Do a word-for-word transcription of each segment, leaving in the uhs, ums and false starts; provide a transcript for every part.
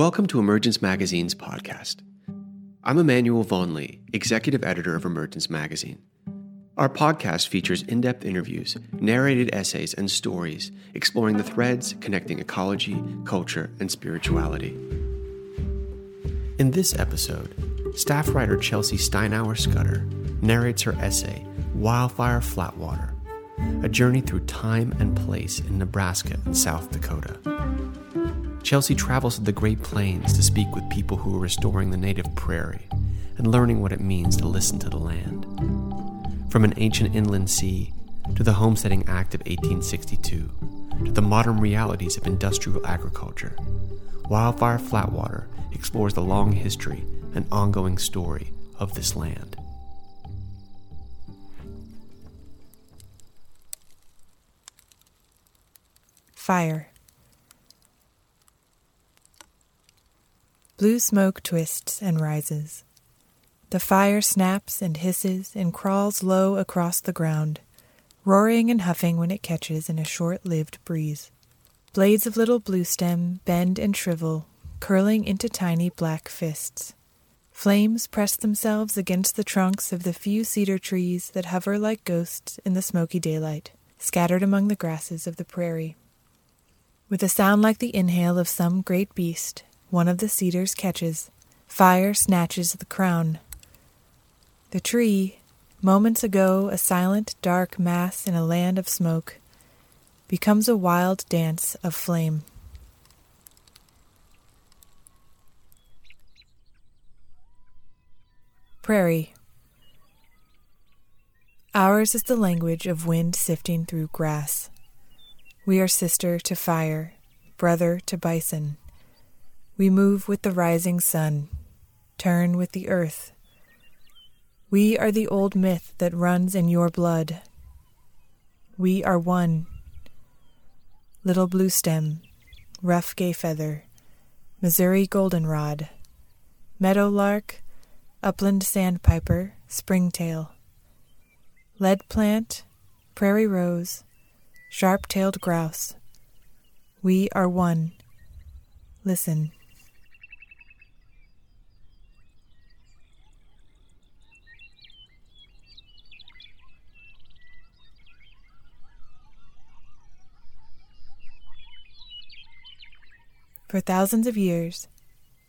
Welcome to Emergence Magazine's podcast. I'm Emmanuel Vaughan-Lee, executive editor of Emergence Magazine. Our podcast features in-depth interviews, narrated essays, and stories exploring the threads connecting ecology, culture, and spirituality. In this episode, staff writer Chelsea Steinauer-Scudder narrates her essay, Wildfire Flatwater, a journey through time and place in Nebraska and South Dakota. Chelsea travels to the Great Plains to speak with people who are restoring the native prairie and learning what it means to listen to the land. From an ancient inland sea to the Homesteading Act of eighteen sixty-two to the modern realities of industrial agriculture, Wildfire Flatwater explores the long history and ongoing story of this land. Fire. Blue smoke twists and rises. The fire snaps and hisses and crawls low across the ground, roaring and huffing when it catches in a short-lived breeze. Blades of little blue stem bend and shrivel, curling into tiny black fists. Flames press themselves against the trunks of the few cedar trees that hover like ghosts in the smoky daylight, scattered among the grasses of the prairie. With a sound like the inhale of some great beast, one of the cedars catches. Fire snatches the crown. The tree, moments ago a silent, dark mass in a land of smoke, becomes a wild dance of flame. Prairie. Ours is the language of wind sifting through grass. We are sister to fire, brother to bison. We move with the rising sun, turn with the earth. We are the old myth that runs in your blood. We are one. Little blue stem, rough gayfeather, Missouri goldenrod, meadowlark, upland sandpiper, springtail, lead plant, prairie rose, sharp-tailed grouse. We are one. Listen. For thousands of years,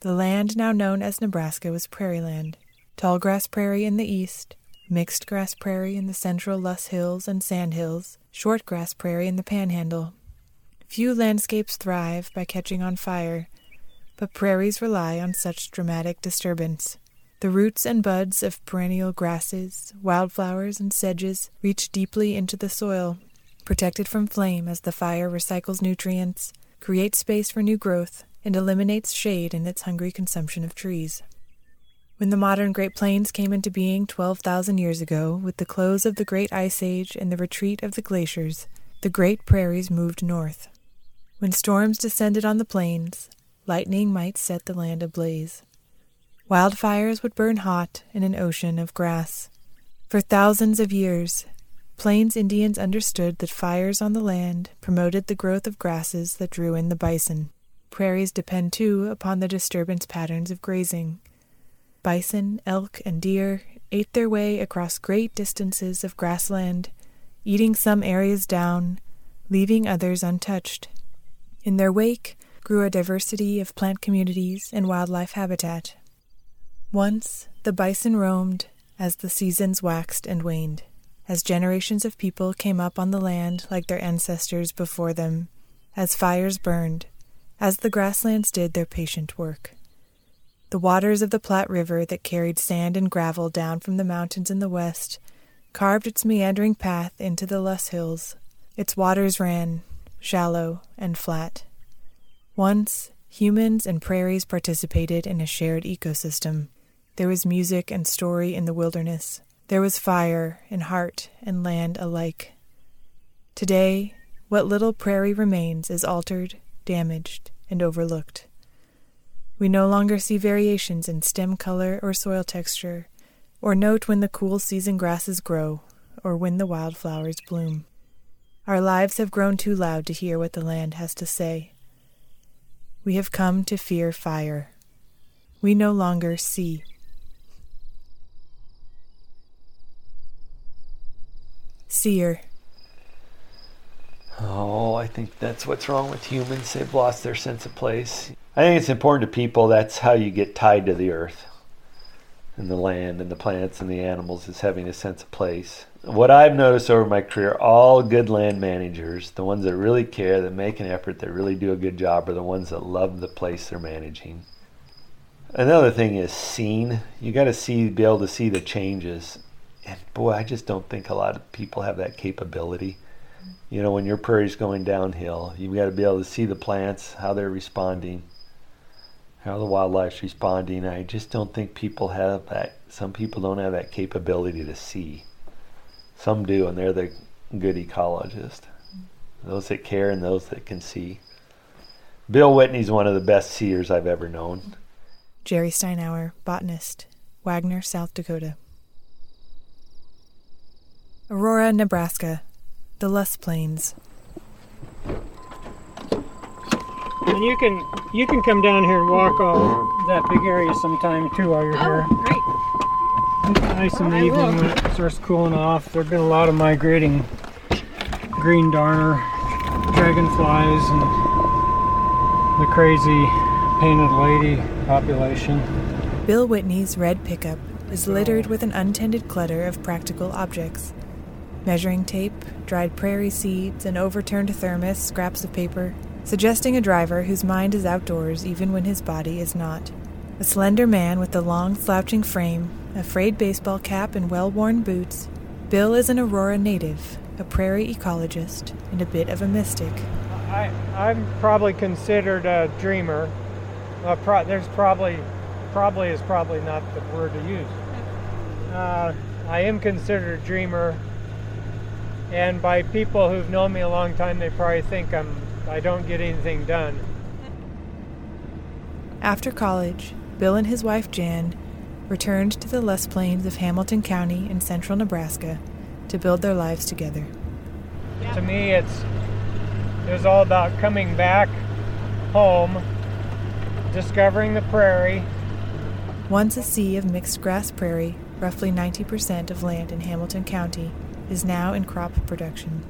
the land now known as Nebraska was prairie land, tallgrass prairie in the east, mixed grass prairie in the central Luss Hills and Sandhills, short grass prairie in the panhandle. Few landscapes thrive by catching on fire, but prairies rely on such dramatic disturbance. The roots and buds of perennial grasses, wildflowers, and sedges reach deeply into the soil, protected from flame as the fire recycles nutrients, creates space for new growth, and eliminates shade in its hungry consumption of trees. When the modern Great Plains came into being twelve thousand years ago, with the close of the Great Ice Age and the retreat of the glaciers, the Great Prairies moved north. When storms descended on the plains, lightning might set the land ablaze. Wildfires would burn hot in an ocean of grass. For thousands of years, Plains Indians understood that fires on the land promoted the growth of grasses that drew in the bison. Prairies depend, too, upon the disturbance patterns of grazing. Bison, elk, and deer ate their way across great distances of grassland, eating some areas down, leaving others untouched. In their wake grew a diversity of plant communities and wildlife habitat. Once, the bison roamed as the seasons waxed and waned, as generations of people came up on the land like their ancestors before them, as fires burned, as the grasslands did their patient work. The waters of the Platte River that carried sand and gravel down from the mountains in the west carved its meandering path into the Luss Hills. Its waters ran, shallow and flat. Once, humans and prairies participated in a shared ecosystem. There was music and story in the wilderness. There was fire in heart and land alike. Today, what little prairie remains is altered, damaged, and overlooked. We no longer see variations in stem color or soil texture, or note when the cool season grasses grow, or when the wildflowers bloom. Our lives have grown too loud to hear what the land has to say. We have come to fear fire. We no longer see. Seer. Oh, I think that's what's wrong with humans. They've lost their sense of place. I think it's important to people. That's how you get tied to the earth and the land and the plants and the animals, is having a sense of place. What I've noticed over my career, all good land managers, the ones that really care, that make an effort, that really do a good job, are the ones that love the place they're managing. Another thing is seen. You got to see, be able to see the changes. And boy, I just don't think a lot of people have that capability. You know, when your prairie's going downhill, you've got to be able to see the plants, how they're responding, how the wildlife's responding. I just don't think people have that. Some people don't have that capability to see. Some do, and they're the good ecologists. Those that care and those that can see. Bill Whitney's one of the best seers I've ever known. Jerry Steinauer, botanist, Wagner, South Dakota. Aurora, Nebraska. The Less Plains. And you can you can come down here and walk all that big area sometime too while you're here. Oh, great! It's nice in the I evening will. When it starts cooling off. There've been a lot of migrating green darner, dragonflies, and the crazy painted lady population. Bill Whitney's red pickup is littered with an untended clutter of practical objects. Measuring tape, dried prairie seeds, an overturned thermos, scraps of paper, suggesting a driver whose mind is outdoors even when his body is not. A slender man with a long, slouching frame, a frayed baseball cap, and well-worn boots, Bill is an Aurora native, a prairie ecologist, and a bit of a mystic. I, I'm probably considered a dreamer. Uh, pro- there's probably, probably is probably not the word to use. Uh, I am considered a dreamer. And by people who've known me a long time, they probably think I'm, I don't get anything done. After college, Bill and his wife Jan returned to the Les Plains of Hamilton County in central Nebraska to build their lives together. Yeah. To me, it's it was all about coming back home, discovering the prairie. Once a sea of mixed grass prairie, roughly ninety percent of land in Hamilton County is now in crop production.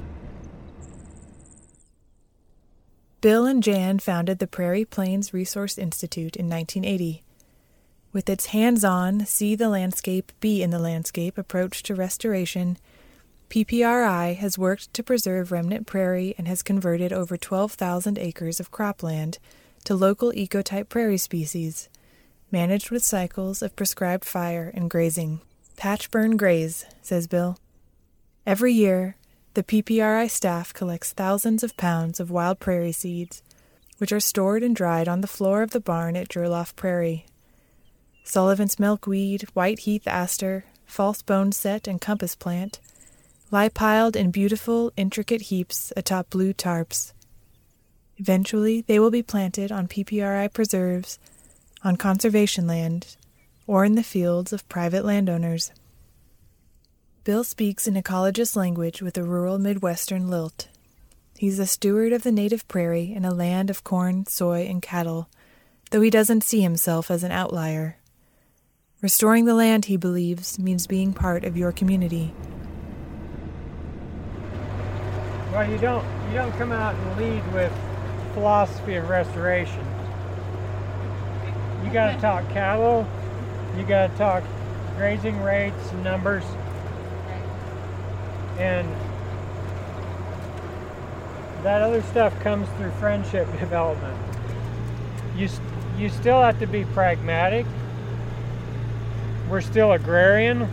Bill and Jan founded the Prairie Plains Resource Institute in nineteen eighty. With its hands-on, see-the-landscape, be-in-the-landscape approach to restoration, P P R I has worked to preserve remnant prairie and has converted over twelve thousand acres of cropland to local ecotype prairie species, managed with cycles of prescribed fire and grazing. Patch burn graze, says Bill. Every year, the P P R I staff collects thousands of pounds of wild prairie seeds, which are stored and dried on the floor of the barn at Drillhoff Prairie. Sullivan's milkweed, white heath aster, false bone set, and compass plant lie piled in beautiful, intricate heaps atop blue tarps. Eventually, they will be planted on P P R I preserves, on conservation land, or in the fields of private landowners. Bill speaks an ecologist language with a rural Midwestern lilt. He's a steward of the native prairie in a land of corn, soy, and cattle, though he doesn't see himself as an outlier. Restoring the land, he believes, means being part of your community. Well, you don't you don't come out and lead with philosophy of restoration. You got to talk cattle. You got to talk grazing rates, numbers. And that other stuff comes through friendship development. You you still have to be pragmatic. We're still agrarian.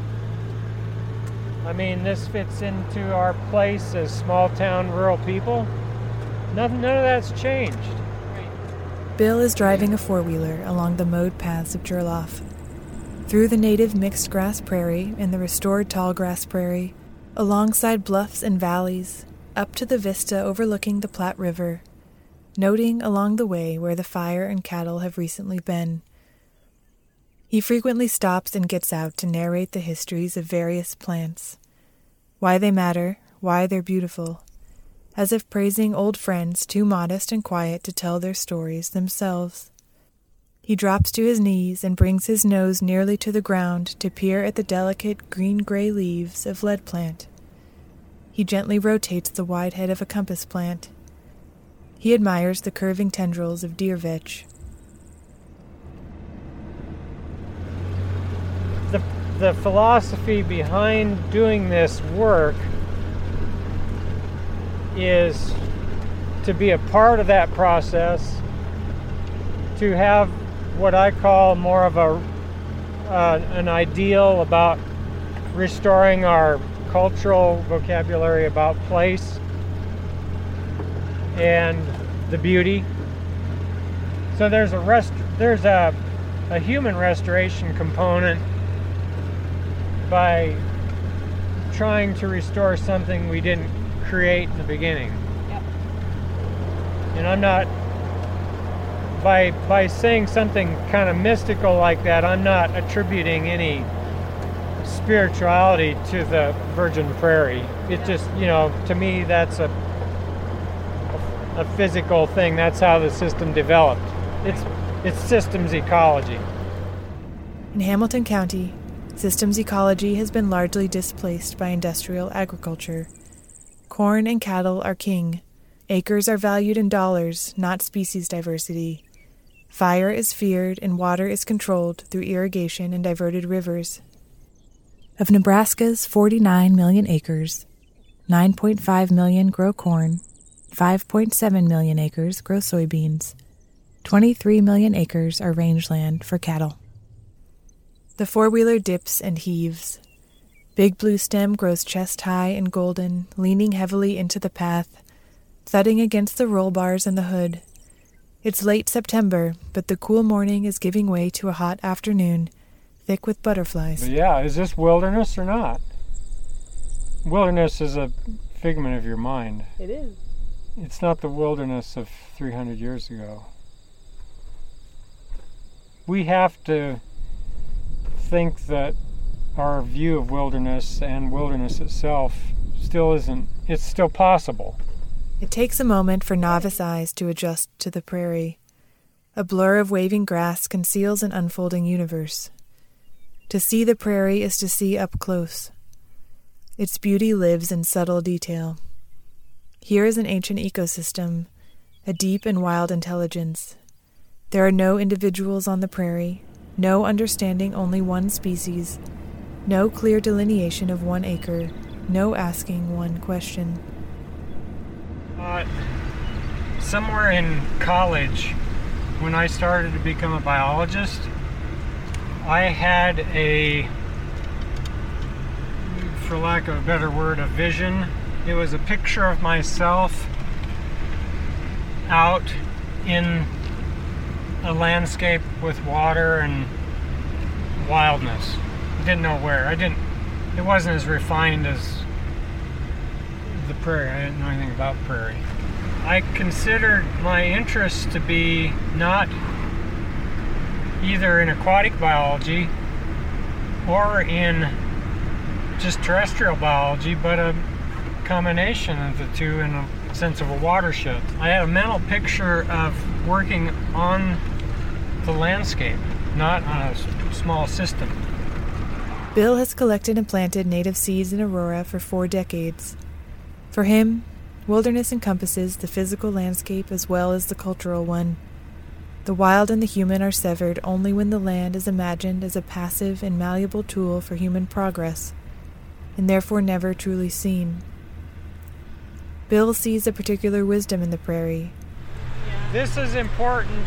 I mean, this fits into our place as small-town rural people. Nothing, none of that's changed. Bill is driving a four-wheeler along the mowed paths of Gjerloff, through the native mixed grass prairie and the restored tall grass prairie, alongside bluffs and valleys, up to the vista overlooking the Platte River, noting along the way where the fire and cattle have recently been. He frequently stops and gets out to narrate the histories of various plants, why they matter, why they're beautiful, as if praising old friends too modest and quiet to tell their stories themselves. He drops to his knees and brings his nose nearly to the ground to peer at the delicate green-gray leaves of lead plant. He gently rotates the wide head of a compass plant. He admires the curving tendrils of deer vetch. The, the philosophy behind doing this work is to be a part of that process, to have what I call more of a uh, an ideal about restoring our cultural vocabulary about place and the beauty. So there's a rest there's a a human restoration component by trying to restore something we didn't create in the beginning. Yep. And I'm not by by saying something kind of mystical like that, I'm not attributing any spirituality to the virgin prairie. It's just, you know, to me that's a a physical thing. That's how the system developed. It's it's systems ecology. In Hamilton County, systems ecology has been largely displaced by industrial agriculture. Corn and cattle are king. Acres are valued in dollars, not species diversity. Fire is feared and water is controlled through irrigation and diverted rivers. Of Nebraska's forty-nine million acres, nine point five million grow corn, five point seven million acres grow soybeans, twenty-three million acres are rangeland for cattle. The four-wheeler dips and heaves. Big blue stem grows chest-high and golden, leaning heavily into the path, thudding against the roll bars and the hood. It's late September, but the cool morning is giving way to a hot afternoon, thick with butterflies. Yeah, is this wilderness or not? Wilderness is a figment of your mind. It is. It's not the wilderness of three hundred years ago. We have to think that our view of wilderness and wilderness itself still isn't, it's still possible. It takes a moment for novice eyes to adjust to the prairie. A blur of waving grass conceals an unfolding universe. To see the prairie is to see up close. Its beauty lives in subtle detail. Here is an ancient ecosystem, a deep and wild intelligence. There are no individuals on the prairie, no understanding only one species, no clear delineation of one acre, no asking one question. Uh, somewhere in college, when I started to become a biologist, I had a, for lack of a better word, a vision. It was a picture of myself out in a landscape with water and wildness. I didn't know where. I didn't, it wasn't as refined as the prairie. I didn't know anything about prairie. I considered my interest to be not either in aquatic biology or in just terrestrial biology, but a combination of the two in a sense of a watershed. I had a mental picture of working on the landscape, not on a small system. Bill has collected and planted native seeds in Aurora for four decades. For him, wilderness encompasses the physical landscape as well as the cultural one. The wild and the human are severed only when the land is imagined as a passive and malleable tool for human progress, and therefore never truly seen. Bill sees a particular wisdom in the prairie. Yeah. This is important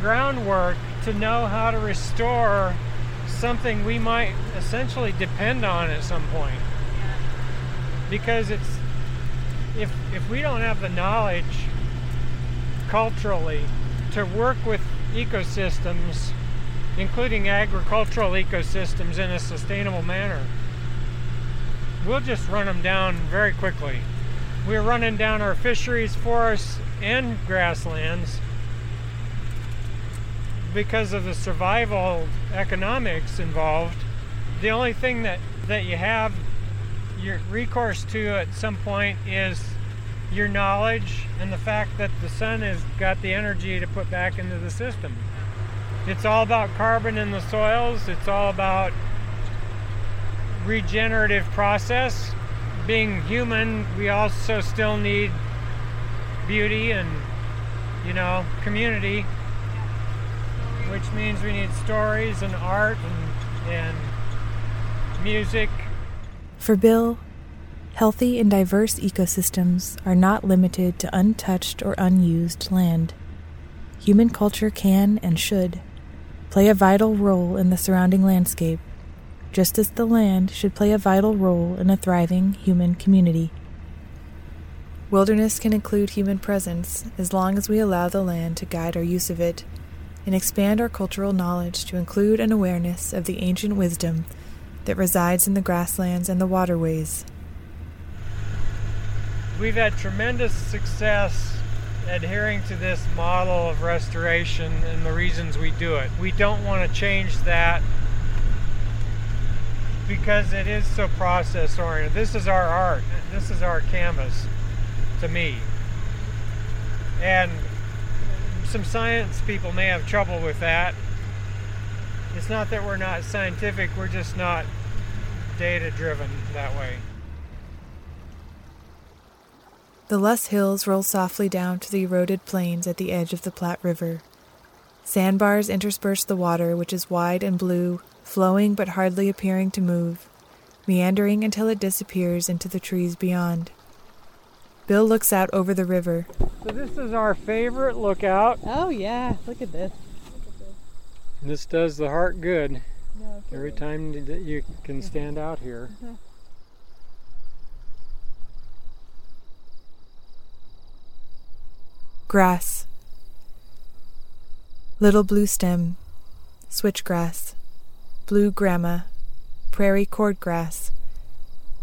groundwork to know how to restore something we might essentially depend on at some point. Yeah. Because it's If if we don't have the knowledge culturally to work with ecosystems, including agricultural ecosystems, in a sustainable manner, we'll just run them down very quickly. We're running down our fisheries, forests, and grasslands because of the survival economics involved. The only thing that, that you have your recourse to at some point is your knowledge and the fact that the sun has got the energy to put back into the system. It's all about carbon in the soils. It's all about regenerative process. Being human, we also still need beauty and, you know, community, which means we need stories and art and, and music. For Bill, healthy and diverse ecosystems are not limited to untouched or unused land. Human culture can and should play a vital role in the surrounding landscape, just as the land should play a vital role in a thriving human community. Wilderness can include human presence as long as we allow the land to guide our use of it and expand our cultural knowledge to include an awareness of the ancient wisdom that resides in the grasslands and the waterways. We've had tremendous success adhering to this model of restoration and the reasons we do it. We don't want to change that because it is so process oriented. This is our art. This is our canvas to me. And some science people may have trouble with that. It's not that we're not scientific, we're just not data driven that way. The lush hills roll softly down to the eroded plains at the edge of the Platte River. Sandbars intersperse the water, which is wide and blue, flowing but hardly appearing to move, meandering until it disappears into the trees beyond. Bill looks out over the river. So this is our favorite lookout. Oh yeah, look at this. Look at this. This does the heart good. No, every time that you can stand out here. Grass. Little blue stem, switchgrass, blue gramma, prairie cordgrass,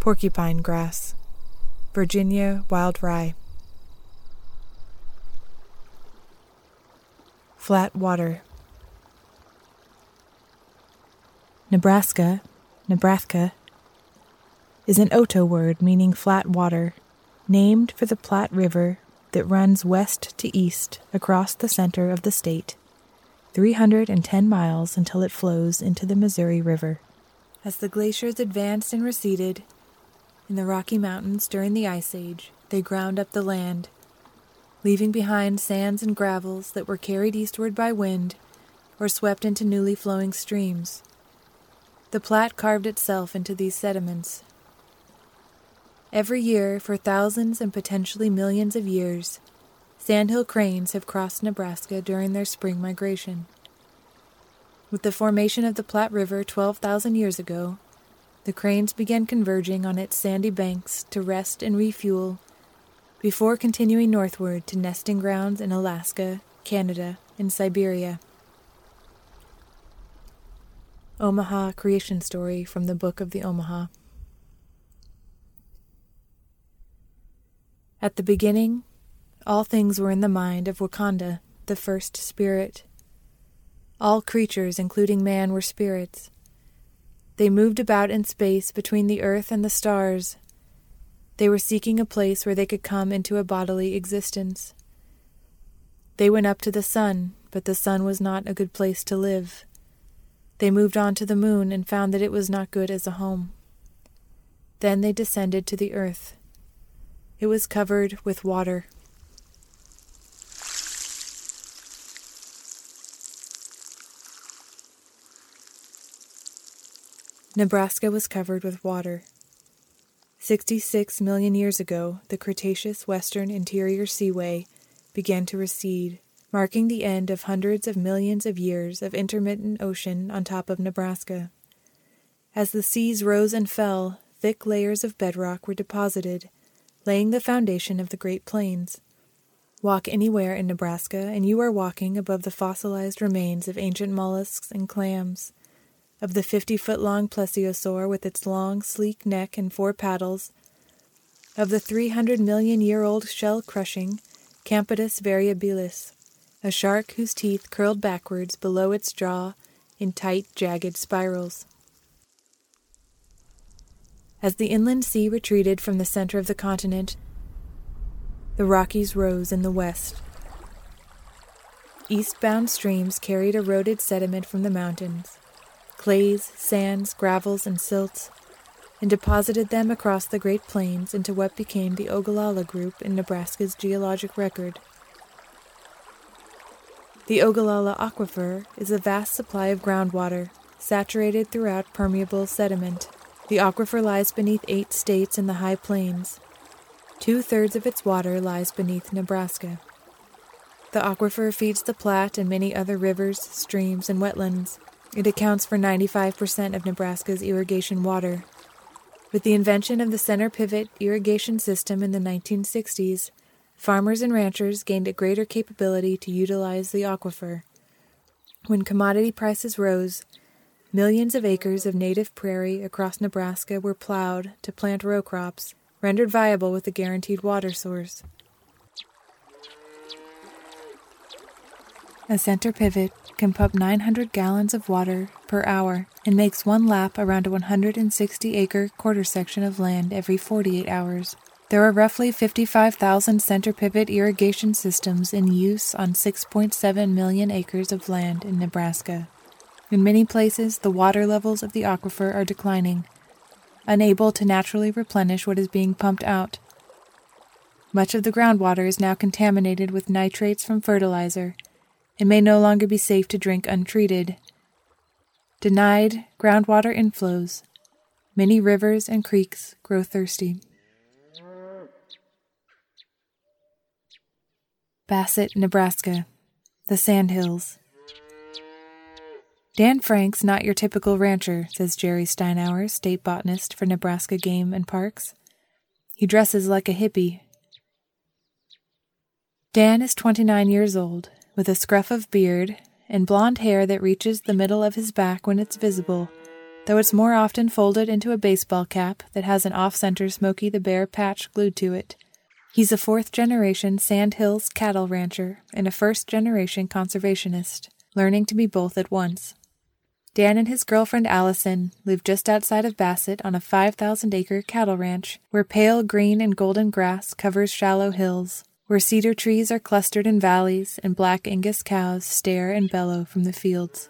porcupine grass, Virginia wild rye. Flat water. Nebraska, Nebraska, is an Oto word meaning flat water, named for the Platte River that runs west to east across the center of the state, three hundred ten miles until it flows into the Missouri River. As the glaciers advanced and receded in the Rocky Mountains during the Ice Age, they ground up the land, leaving behind sands and gravels that were carried eastward by wind or swept into newly flowing streams. The Platte carved itself into these sediments. Every year, for thousands and potentially millions of years, sandhill cranes have crossed Nebraska during their spring migration. With the formation of the Platte River twelve thousand years ago, the cranes began converging on its sandy banks to rest and refuel before continuing northward to nesting grounds in Alaska, Canada, and Siberia. Omaha creation story from the Book of the Omaha. At the beginning, all things were in the mind of Wakanda, the first spirit. All creatures, including man, were spirits. They moved about in space between the earth and the stars. They were seeking a place where they could come into a bodily existence. They went up to the sun, but the sun was not a good place to live. They moved on to the moon and found that it was not good as a home. Then they descended to the earth. It was covered with water. Nebraska was covered with water. sixty-six million years ago, the Cretaceous Western Interior Seaway began to recede, marking the end of hundreds of millions of years of intermittent ocean on top of Nebraska. As the seas rose and fell, thick layers of bedrock were deposited, laying the foundation of the Great Plains. Walk anywhere in Nebraska, and you are walking above the fossilized remains of ancient mollusks and clams, of the fifty-foot-long plesiosaur with its long, sleek neck and four paddles, of the three hundred million year old shell-crushing Campodus variabilis, a shark whose teeth curled backwards below its jaw in tight, jagged spirals. As the inland sea retreated from the center of the continent, The Rockies rose in the west. Eastbound streams carried eroded sediment from the mountains, clays, sands, gravels, and silts, and deposited them across the Great Plains into what became the Ogallala Group in Nebraska's geologic record. The Ogallala Aquifer is a vast supply of groundwater, saturated throughout permeable sediment. The aquifer lies beneath eight states in the high plains. Two-thirds of its water lies beneath Nebraska. The aquifer feeds the Platte and many other rivers, streams, and wetlands. It accounts for ninety-five percent of Nebraska's irrigation water. With the invention of the center-pivot irrigation system in the nineteen sixties, farmers and ranchers gained a greater capability to utilize the aquifer. When commodity prices rose, millions of acres of native prairie across Nebraska were plowed to plant row crops, rendered viable with a guaranteed water source. A center pivot can pump nine hundred gallons of water per hour and makes one lap around a one hundred sixty acre quarter section of land every forty-eight hours. There are roughly fifty-five thousand center pivot irrigation systems in use on six point seven million acres of land in Nebraska. In many places, the water levels of the aquifer are declining, unable to naturally replenish what is being pumped out. Much of the groundwater is now contaminated with nitrates from fertilizer and may no longer be safe to drink untreated. Denied groundwater inflows, many rivers and creeks grow thirsty. Bassett, Nebraska, the Sandhills. Dan Frank's not your typical rancher, says Jerry Steinauer, state botanist for Nebraska Game and Parks. He dresses like a hippie. Dan is twenty-nine years old, with a scruff of beard and blonde hair that reaches the middle of his back when it's visible, though it's more often folded into a baseball cap that has an off-center Smokey the Bear patch glued to it. He's a fourth-generation Sandhills cattle rancher and a first-generation conservationist, learning to be both at once. Dan and his girlfriend Allison live just outside of Bassett on a five thousand acre cattle ranch where pale green and golden grass covers shallow hills, where cedar trees are clustered in valleys and black Angus cows stare and bellow from the fields.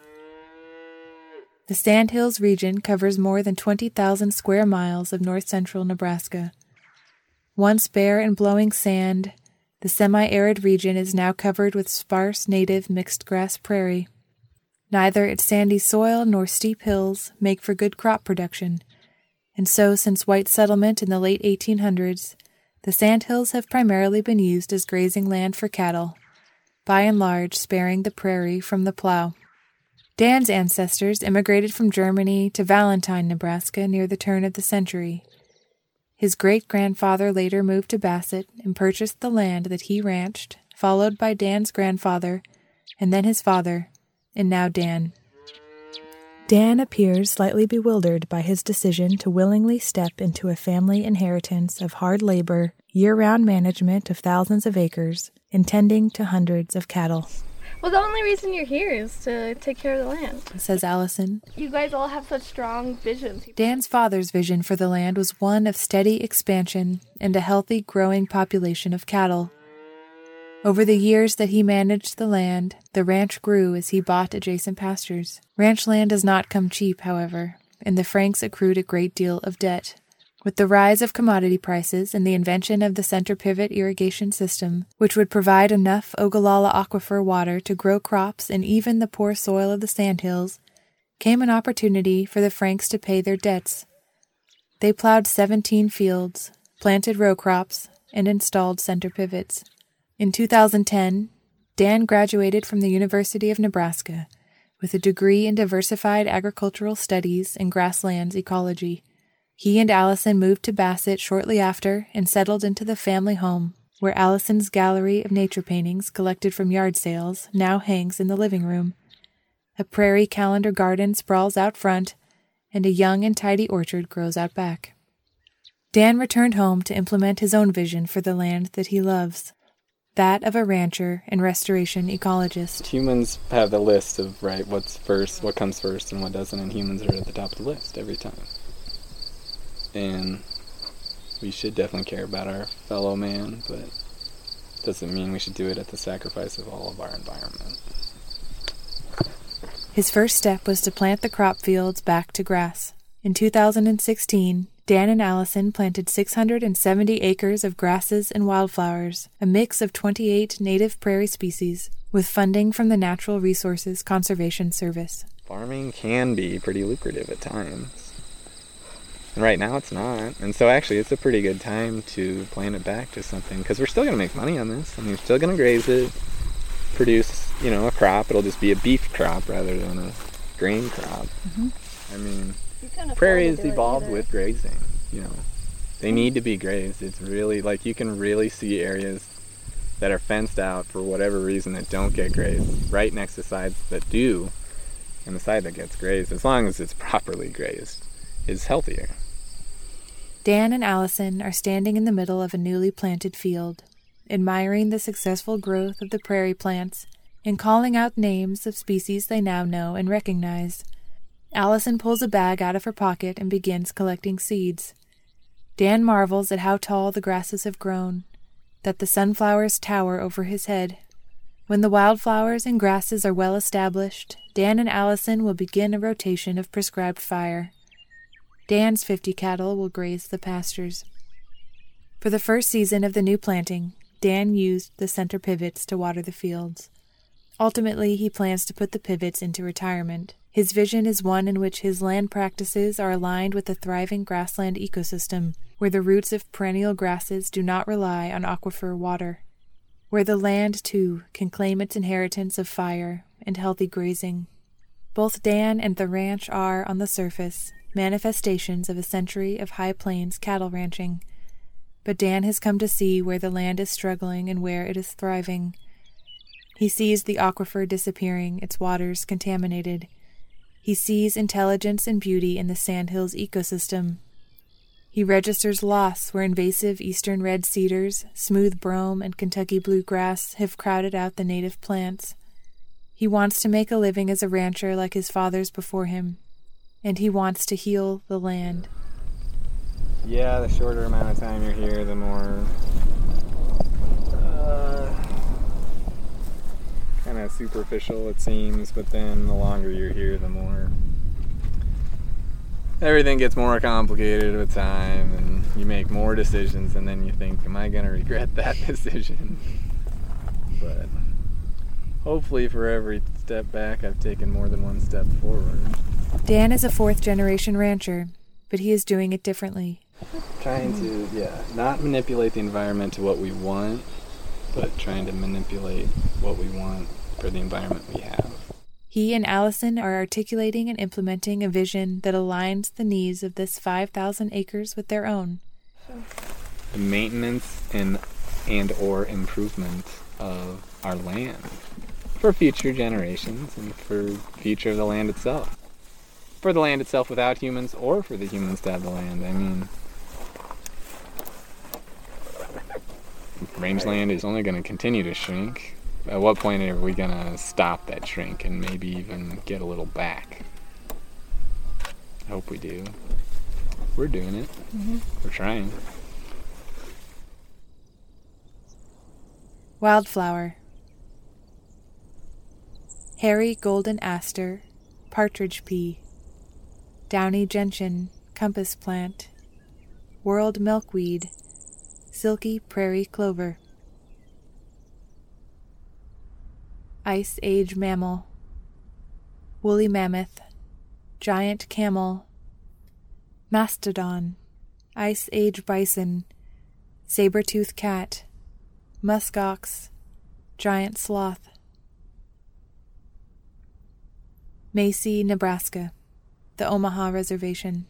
The Sandhills region covers more than twenty thousand square miles of north-central Nebraska. Once bare and blowing sand, the semi-arid region is now covered with sparse native mixed-grass prairie. Neither its sandy soil nor steep hills make for good crop production, and so since white settlement in the late eighteen hundreds, the Sandhills have primarily been used as grazing land for cattle, by and large sparing the prairie from the plow. Dan's ancestors immigrated from Germany to Valentine, Nebraska, near the turn of the century. His great-grandfather later moved to Bassett and purchased the land that he ranched, followed by Dan's grandfather, and then his father, and now Dan. Dan appears slightly bewildered by his decision to willingly step into a family inheritance of hard labor, year-round management of thousands of acres, and tending to hundreds of cattle. Well, the only reason you're here is to take care of the land, says Allison. You guys all have such strong visions. Dan's father's vision for the land was one of steady expansion and a healthy, growing population of cattle. Over the years that he managed the land, the ranch grew as he bought adjacent pastures. Ranch land does not come cheap, however, and the Franks accrued a great deal of debt. With the rise of commodity prices and the invention of the center-pivot irrigation system, which would provide enough Ogallala aquifer water to grow crops in even the poor soil of the Sandhills, came an opportunity for the Franks to pay their debts. They plowed seventeen fields, planted row crops, and installed center-pivots. In two thousand ten, Dan graduated from the University of Nebraska with a degree in diversified agricultural studies and grasslands ecology. He and Allison moved to Bassett shortly after and settled into the family home, where Allison's gallery of nature paintings collected from yard sales now hangs in the living room. A prairie calendar garden sprawls out front, and a young and tidy orchard grows out back. Dan returned home to implement his own vision for the land that he loves, that of a rancher and restoration ecologist. Humans have the list of, right, what's first, what comes first, and what doesn't, and humans are at the top of the list every time. And we should definitely care about our fellow man, but doesn't mean we should do it at the sacrifice of all of our environment. His first step was to plant the crop fields back to grass. In two thousand sixteen, Dan and Allison planted six hundred seventy acres of grasses and wildflowers, a mix of twenty-eight native prairie species, with funding from the Natural Resources Conservation Service. Farming can be pretty lucrative at times. And right now it's not. And so actually it's a pretty good time to plant it back to something, because we're still going to make money on this. I mean, we're still going to graze it, produce, you know, a crop. It'll just be a beef crop rather than a grain crop. Mm-hmm. I mean, prairies evolved with grazing, you know. They need to be grazed. It's really, like, you can really see areas that are fenced out for whatever reason that don't get grazed right next to sides that do, and the side that gets grazed, as long as it's properly grazed, is healthier. Dan and Allison are standing in the middle of a newly planted field, admiring the successful growth of the prairie plants and calling out names of species they now know and recognize. Allison pulls a bag out of her pocket and begins collecting seeds. Dan marvels at how tall the grasses have grown, that the sunflowers tower over his head. When the wildflowers and grasses are well established, Dan and Allison will begin a rotation of prescribed fire. Dan's fifty cattle will graze the pastures. For the first season of the new planting, Dan used the center pivots to water the fields. Ultimately, he plans to put the pivots into retirement. His vision is one in which his land practices are aligned with a thriving grassland ecosystem, where the roots of perennial grasses do not rely on aquifer water, where the land, too, can claim its inheritance of fire and healthy grazing. Both Dan and the ranch are, on the surface, manifestations of a century of high plains cattle ranching, but Dan has come to see where the land is struggling and where it is thriving. He sees the aquifer disappearing, its waters contaminated. He sees intelligence and beauty in the Sandhills ecosystem. He registers loss where invasive eastern red cedars, smooth brome, and Kentucky bluegrass have crowded out the native plants. He wants to make a living as a rancher like his fathers before him, and he wants to heal the land. Yeah, the shorter amount of time you're here, the more uh, kind of superficial it seems, but then the longer you're here, the more everything gets more complicated with time, and you make more decisions, and then you think, am I going to regret that decision? But hopefully for every step back, I've taken more than one step forward. Dan is a fourth-generation rancher, but he is doing it differently. Trying to, yeah, not manipulate the environment to what we want, but trying to manipulate what we want for the environment we have. He and Allison are articulating and implementing a vision that aligns the needs of this five thousand acres with their own. The maintenance and, and or improvement of our land for future generations and for future of the land itself. For the land itself without humans, or for the humans to have the land. I mean, rangeland is only going to continue to shrink. At what point are we going to stop that shrink and maybe even get a little back? I hope we do. We're doing it. Mm-hmm. We're trying. Wildflower. Hairy golden aster, partridge pea, downy gentian, compass plant, world milkweed, silky prairie clover. Ice Age mammal, woolly mammoth, giant camel, mastodon, Ice Age bison, saber-toothed cat, muskox, giant sloth. Macy, Nebraska, the Omaha Reservation.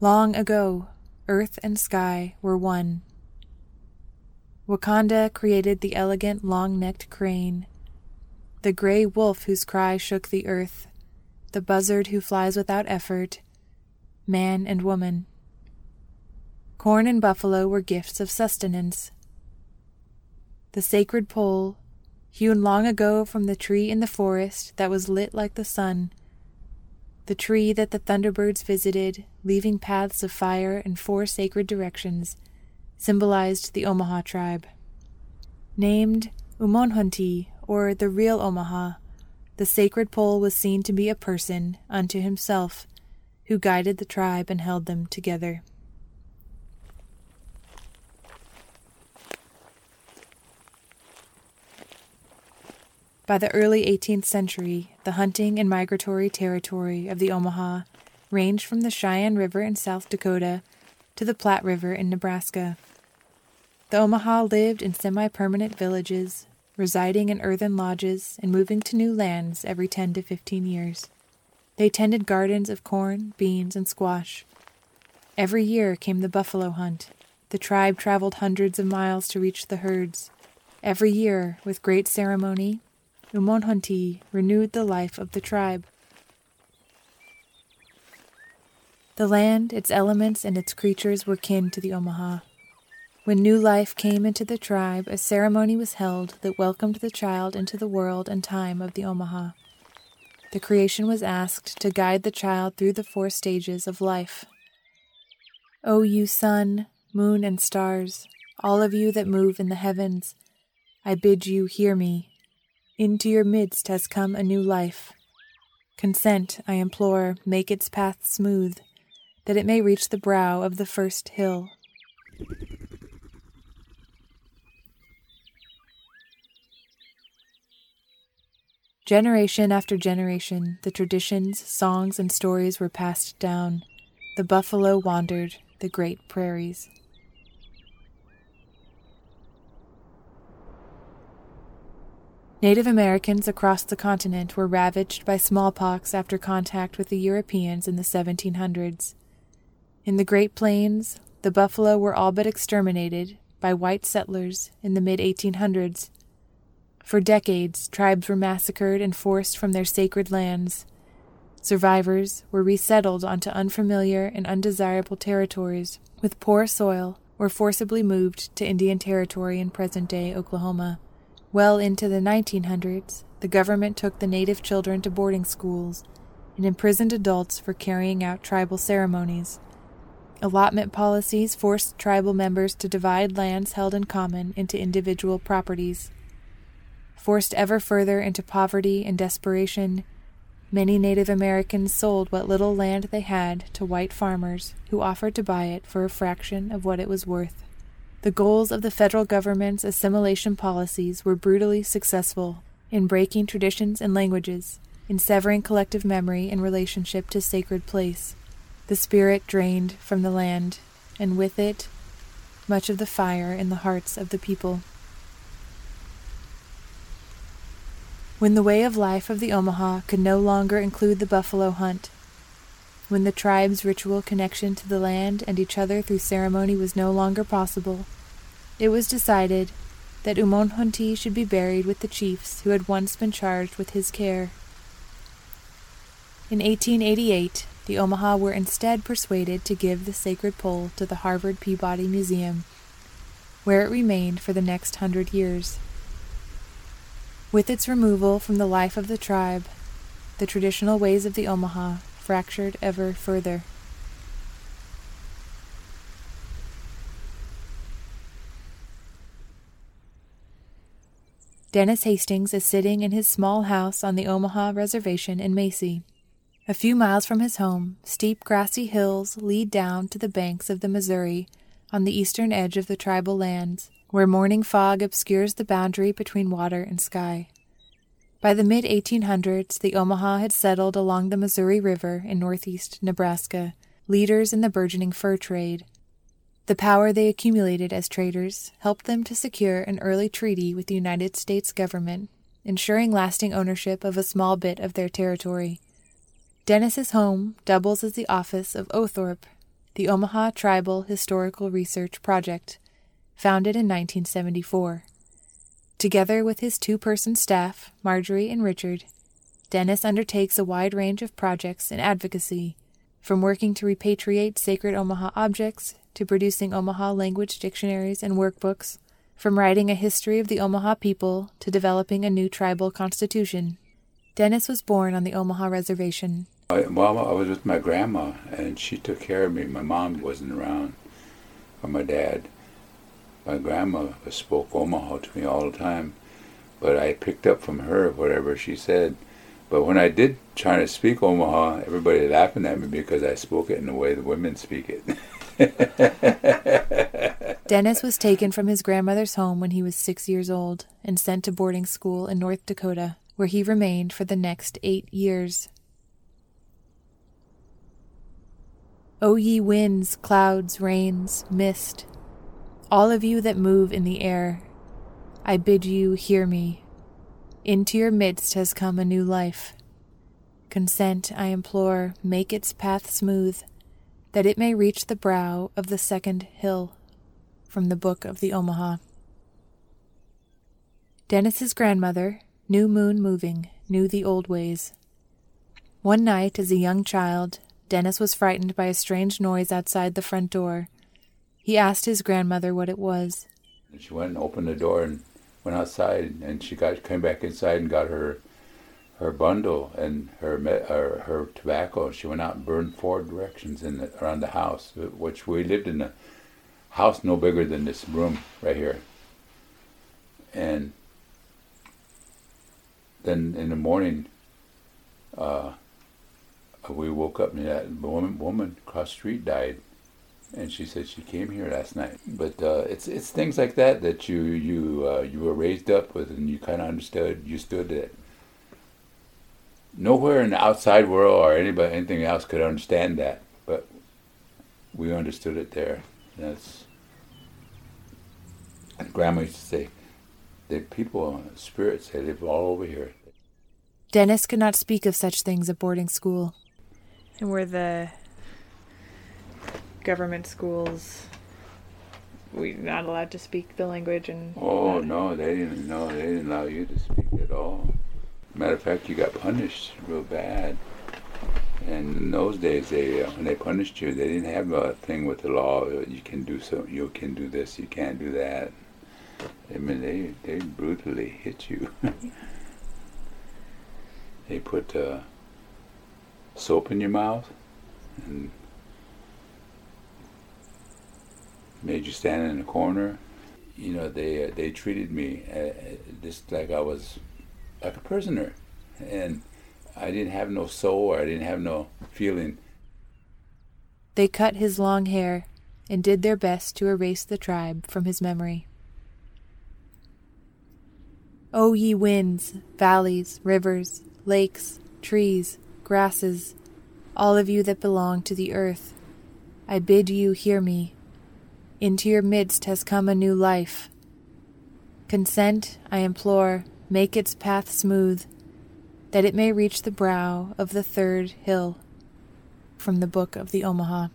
Long ago, earth and sky were one. Wakanda created the elegant long-necked crane, the gray wolf whose cry shook the earth, the buzzard who flies without effort, man and woman. Corn and buffalo were gifts of sustenance. The sacred pole, hewn long ago from the tree in the forest that was lit like the sun, the tree that the thunderbirds visited, leaving paths of fire in four sacred directions, symbolized the Omaha tribe. Named Umon'hon'ti, or the real Omaha, the sacred pole was seen to be a person unto himself, who guided the tribe and held them together. By the early eighteenth century, the hunting and migratory territory of the Omaha ranged from the Cheyenne River in South Dakota to the Platte River in Nebraska. The Omaha lived in semi-permanent villages, residing in earthen lodges and moving to new lands every ten to fifteen years. They tended gardens of corn, beans, and squash. Every year came the buffalo hunt. The tribe traveled hundreds of miles to reach the herds. Every year, with great ceremony, Umon'hon'ti renewed the life of the tribe. The land, its elements, and its creatures were kin to the Omaha. When new life came into the tribe, a ceremony was held that welcomed the child into the world and time of the Omaha. The creation was asked to guide the child through the four stages of life. O you sun, moon, and stars, all of you that move in the heavens, I bid you hear me. Into your midst has come a new life. Consent, I implore, make its path smooth, that it may reach the brow of the first hill. Generation after generation, the traditions, songs, and stories were passed down. The buffalo wandered the great prairies. Native Americans across the continent were ravaged by smallpox after contact with the Europeans in the seventeen hundreds. In the Great Plains, the buffalo were all but exterminated by white settlers in the mid eighteen hundreds. For decades, tribes were massacred and forced from their sacred lands. Survivors were resettled onto unfamiliar and undesirable territories with poor soil or forcibly moved to Indian Territory in present-day Oklahoma. Well into the nineteen hundreds, the government took the native children to boarding schools and imprisoned adults for carrying out tribal ceremonies. Allotment policies forced tribal members to divide lands held in common into individual properties. Forced ever further into poverty and desperation, many Native Americans sold what little land they had to white farmers who offered to buy it for a fraction of what it was worth. The goals of the federal government's assimilation policies were brutally successful in breaking traditions and languages, in severing collective memory in relationship to sacred place. The spirit drained from the land, and with it, much of the fire in the hearts of the people. When the way of life of the Omaha could no longer include the buffalo hunt, when the tribe's ritual connection to the land and each other through ceremony was no longer possible, it was decided that Umon'hon'ti should be buried with the chiefs who had once been charged with his care. In eighteen eighty-eight, the Omaha were instead persuaded to give the sacred pole to the Harvard Peabody Museum, where it remained for the next hundred years. With its removal from the life of the tribe, the traditional ways of the Omaha fractured ever further. Dennis Hastings is sitting in his small house on the Omaha Reservation in Macy. A few miles from his home, steep grassy hills lead down to the banks of the Missouri on the eastern edge of the tribal lands, where morning fog obscures the boundary between water and sky. By the mid eighteen hundreds, the Omaha had settled along the Missouri River in northeast Nebraska, leaders in the burgeoning fur trade. The power they accumulated as traders helped them to secure an early treaty with the United States government, ensuring lasting ownership of a small bit of their territory. Dennis's home doubles as the office of Othorpe, the Omaha Tribal Historical Research Project, founded in nineteen seventy-four. Together with his two-person staff, Marjorie and Richard, Dennis undertakes a wide range of projects and advocacy, from working to repatriate sacred Omaha objects to producing Omaha language dictionaries and workbooks, from writing a history of the Omaha people to developing a new tribal constitution. Dennis was born on the Omaha Reservation. Well, I was with my grandma, and she took care of me. My mom wasn't around, or my dad. My grandma spoke Omaha to me all the time, but I picked up from her whatever she said. But when I did try to speak Omaha, everybody laughing at me because I spoke it in the way the women speak it. Dennis was taken from his grandmother's home when he was six years old and sent to boarding school in North Dakota, where he remained for the next eight years. O ye winds, clouds, rains, mist, all of you that move in the air, I bid you hear me. Into your midst has come a new life. Consent, I implore, make its path smooth, that it may reach the brow of the second hill. From the Book of the Omaha. Dennis's grandmother, New Moon Moving, knew the old ways. One night, as a young child, Dennis was frightened by a strange noise outside the front door. He asked his grandmother what it was. And she went and opened the door and went outside, and she got came back inside and got her her bundle and her her, her tobacco. She went out and burned four directions in the, around the house, which we lived in a house no bigger than this room right here. And then in the morning, uh, we woke up and that woman, woman across the street died. And she said she came here last night. But uh, it's it's things like that that you you uh, you were raised up with, and you kind of understood. You stood it. Nowhere in the outside world or anybody anything else could understand that, but we understood it there. And that's. And Grandma used to say, "The people, spirits, they live all over here." Dennis could not speak of such things at boarding school, and where the government schools, we're not allowed to speak the language. And oh no, they didn't know they didn't allow you to speak at all. Matter of fact, you got punished real bad. And in those days, they uh, when they punished you, they didn't have a thing with the law. You can do so. You can do this. You can't do that. I mean, they they brutally hit you. They put uh, soap in your mouth and made you stand in a corner. You know, they uh, they treated me uh, just like I was, like a prisoner. And I didn't have no soul, or I didn't have no feeling. They cut his long hair and did their best to erase the tribe from his memory. O ye winds, valleys, rivers, lakes, trees, grasses, all of you that belong to the earth, I bid you hear me. Into your midst has come a new life. Consent, I implore, make its path smooth, that it may reach the brow of the third hill. From the Book of the Omaha.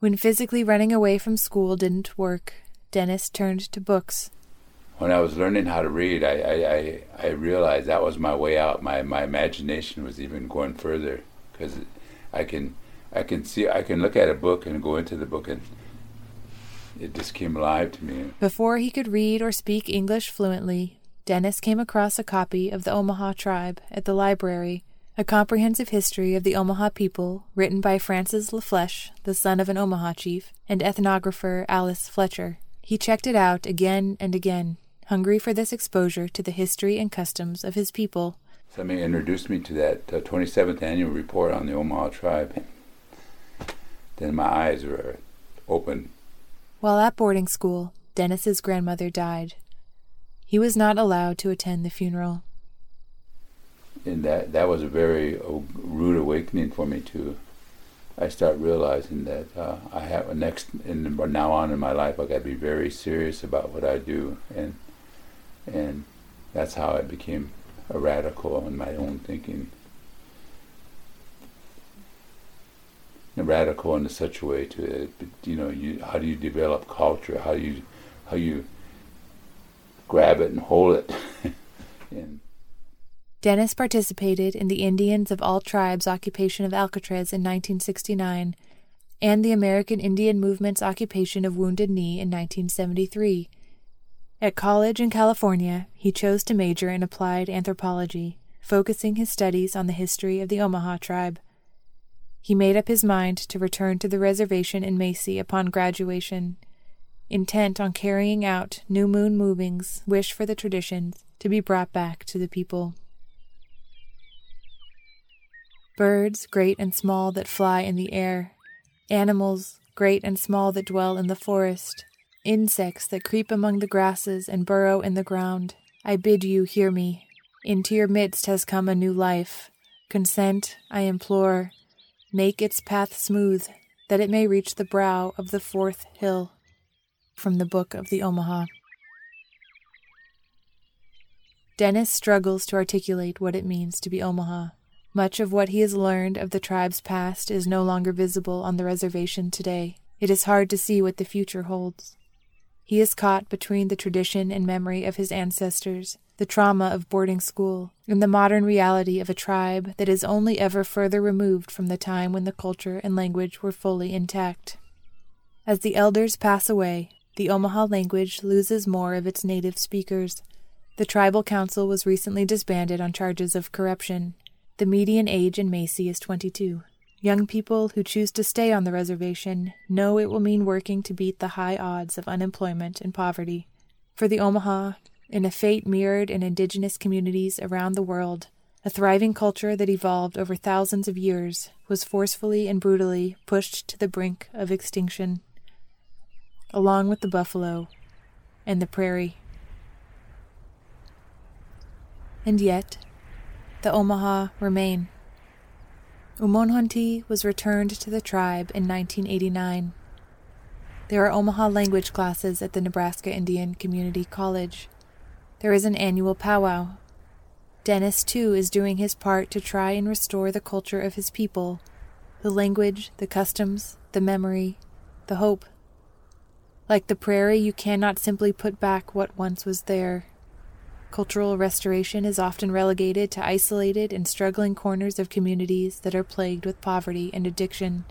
When physically running away from school didn't work, Dennis turned to books. When I was learning how to read, I I, I, I realized that was my way out. My, my imagination was even going further, because I can... I can see, I can look at a book and go into the book, and it just came alive to me. Before he could read or speak English fluently, Dennis came across a copy of The Omaha Tribe at the library, a comprehensive history of the Omaha people written by Francis LaFlesche, the son of an Omaha chief, and ethnographer Alice Fletcher. He checked it out again and again, hungry for this exposure to the history and customs of his people. Somebody introduced me to that uh, twenty-seventh annual report on the Omaha Tribe. Then my eyes were open. While at boarding school, Dennis's grandmother died. He was not allowed to attend the funeral. And that that was a very uh, rude awakening for me too. I start realizing that uh, I have a next, and from now on in my life, I got to be very serious about what I do, and and that's how I became a radical in my own thinking. Radical in such a way to, you know, you, how do you develop culture? How do you, how you grab it and hold it? And Dennis participated in the Indians of All Tribes occupation of Alcatraz in nineteen sixty-nine, and the American Indian Movement's occupation of Wounded Knee in nineteen seventy-three. At college in California, he chose to major in applied anthropology, focusing his studies on the history of the Omaha tribe. He made up his mind to return to the reservation in Macy upon graduation, intent on carrying out New Moon Moving's wish for the traditions to be brought back to the people. Birds, great and small, that fly in the air, animals, great and small, that dwell in the forest, insects that creep among the grasses and burrow in the ground, I bid you hear me. Into your midst has come a new life. Consent, I implore. Make its path smooth, that it may reach the brow of the fourth hill. From the Book of the Omaha. Dennis struggles to articulate what it means to be Omaha. Much of what he has learned of the tribe's past is no longer visible on the reservation today. It is hard to see what the future holds. He is caught between the tradition and memory of his ancestors, the trauma of boarding school, and the modern reality of a tribe that is only ever further removed from the time when the culture and language were fully intact. As the elders pass away, the Omaha language loses more of its native speakers. The tribal council was recently disbanded on charges of corruption. The median age in Macy is twenty-two. Young people who choose to stay on the reservation know it will mean working to beat the high odds of unemployment and poverty. For the Omaha, in a fate mirrored in indigenous communities around the world, a thriving culture that evolved over thousands of years was forcefully and brutally pushed to the brink of extinction, along with the buffalo and the prairie. And yet, the Omaha remain. Umon'hon'ti was returned to the tribe in nineteen eighty-nine. There are Omaha language classes at the Nebraska Indian Community College. There is an annual powwow. Dennis, too, is doing his part to try and restore the culture of his people, the language, the customs, the memory, the hope. Like the prairie, you cannot simply put back what once was there. Cultural restoration is often relegated to isolated and struggling corners of communities that are plagued with poverty and addiction.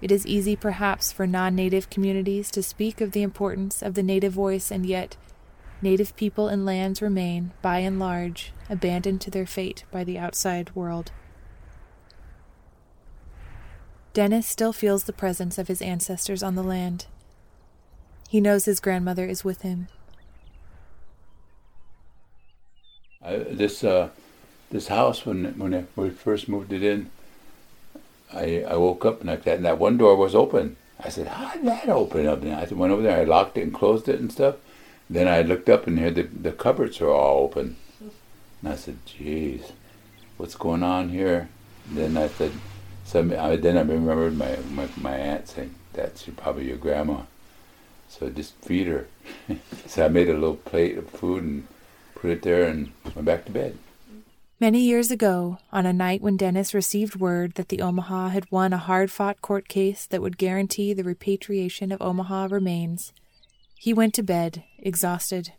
It is easy, perhaps, for non-native communities to speak of the importance of the native voice, and yet native people and lands remain, by and large, abandoned to their fate by the outside world. Dennis still feels the presence of his ancestors on the land. He knows his grandmother is with him. I, this uh, this house, when when I, when I first moved it in, I I woke up and like that, and that one door was open. I said, "How did that open up?" And I went over there, I locked it and closed it and stuff. Then I looked up and here the, the cupboards were all open. And I said, geez, what's going on here? And then I said, some, I, then I remembered my, my, my aunt saying, that's your, probably your grandma. So just feed her. So I made a little plate of food and put it there and went back to bed. Many years ago, on a night when Dennis received word that the Omaha had won a hard-fought court case that would guarantee the repatriation of Omaha remains, he went to bed, exhausted.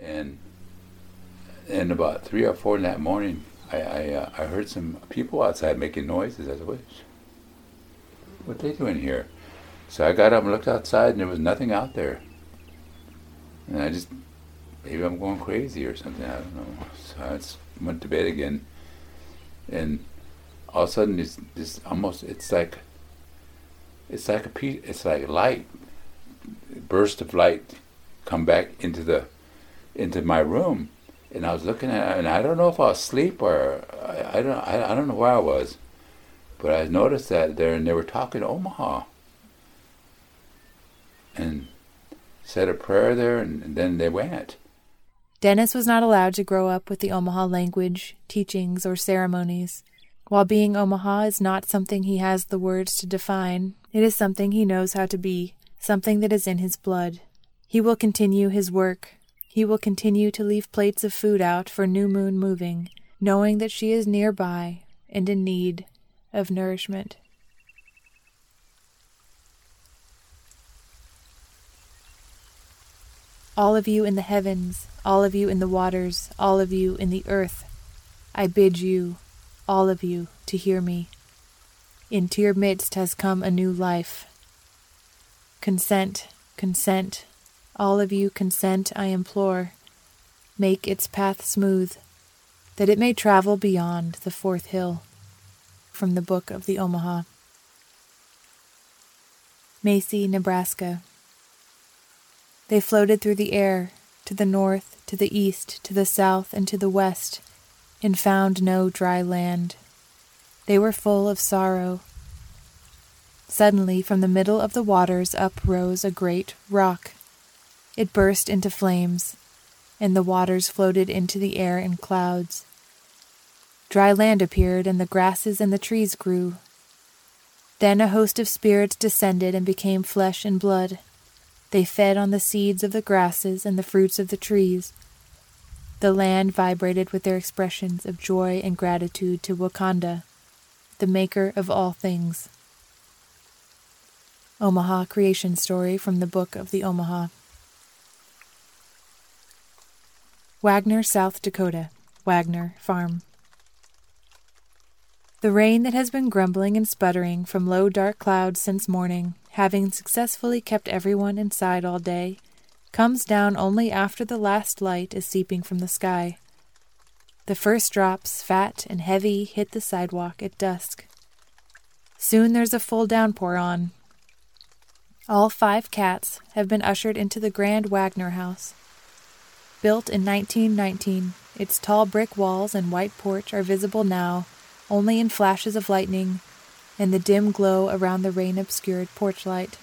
And and about three or four in that morning, I I, uh, I heard some people outside making noises. I said, what, what are they doing here? So I got up and looked outside, and there was nothing out there. And I just, maybe I'm going crazy or something, I don't know. So I just went to bed again. And all of a sudden, it's just almost, it's like, it's like a piece, it's like light. Burst of light come back into the into my room, and I was looking at it, and I don't know if I was asleep or I, I don't I, I don't know where I was, but I noticed that there, and they were talking Omaha and said a prayer there, and, and then they went. Dennis was not allowed to grow up with the Omaha language, teachings, or ceremonies. While being Omaha is not something he has the words to define, it is something he knows how to be. Something that is in his blood. He will continue his work. He will continue to leave plates of food out for New Moon Moving, knowing that she is nearby and in need of nourishment. All of you in the heavens, all of you in the waters, all of you in the earth, I bid you, all of you, to hear me. Into your midst has come a new life. Consent, consent, all of you consent, I implore. Make its path smooth, that it may travel beyond the fourth hill. from the Book of the Omaha. Macy, Nebraska. They floated through the air, to the north, to the east, to the south, and to the west, and found no dry land. They were full of sorrow. Suddenly, from the middle of the waters uprose a great rock. It burst into flames, and the waters floated into the air in clouds. Dry land appeared, and the grasses and the trees grew. Then a host of spirits descended and became flesh and blood. They fed on the seeds of the grasses and the fruits of the trees. The land vibrated with their expressions of joy and gratitude to Wakanda, the maker of all things. Omaha Creation Story from the Book of the Omaha. Wagner, South Dakota. Wagner Farm. The rain that has been grumbling and sputtering from low dark clouds since morning, having successfully kept everyone inside all day, comes down only after the last light is seeping from the sky. The first drops, fat and heavy, hit the sidewalk at dusk. Soon there's a full downpour on. All five cats have been ushered into the grand Wagner house. Built in nineteen nineteen, its tall brick walls and white porch are visible now, only in flashes of lightning and the dim glow around the rain-obscured porch light.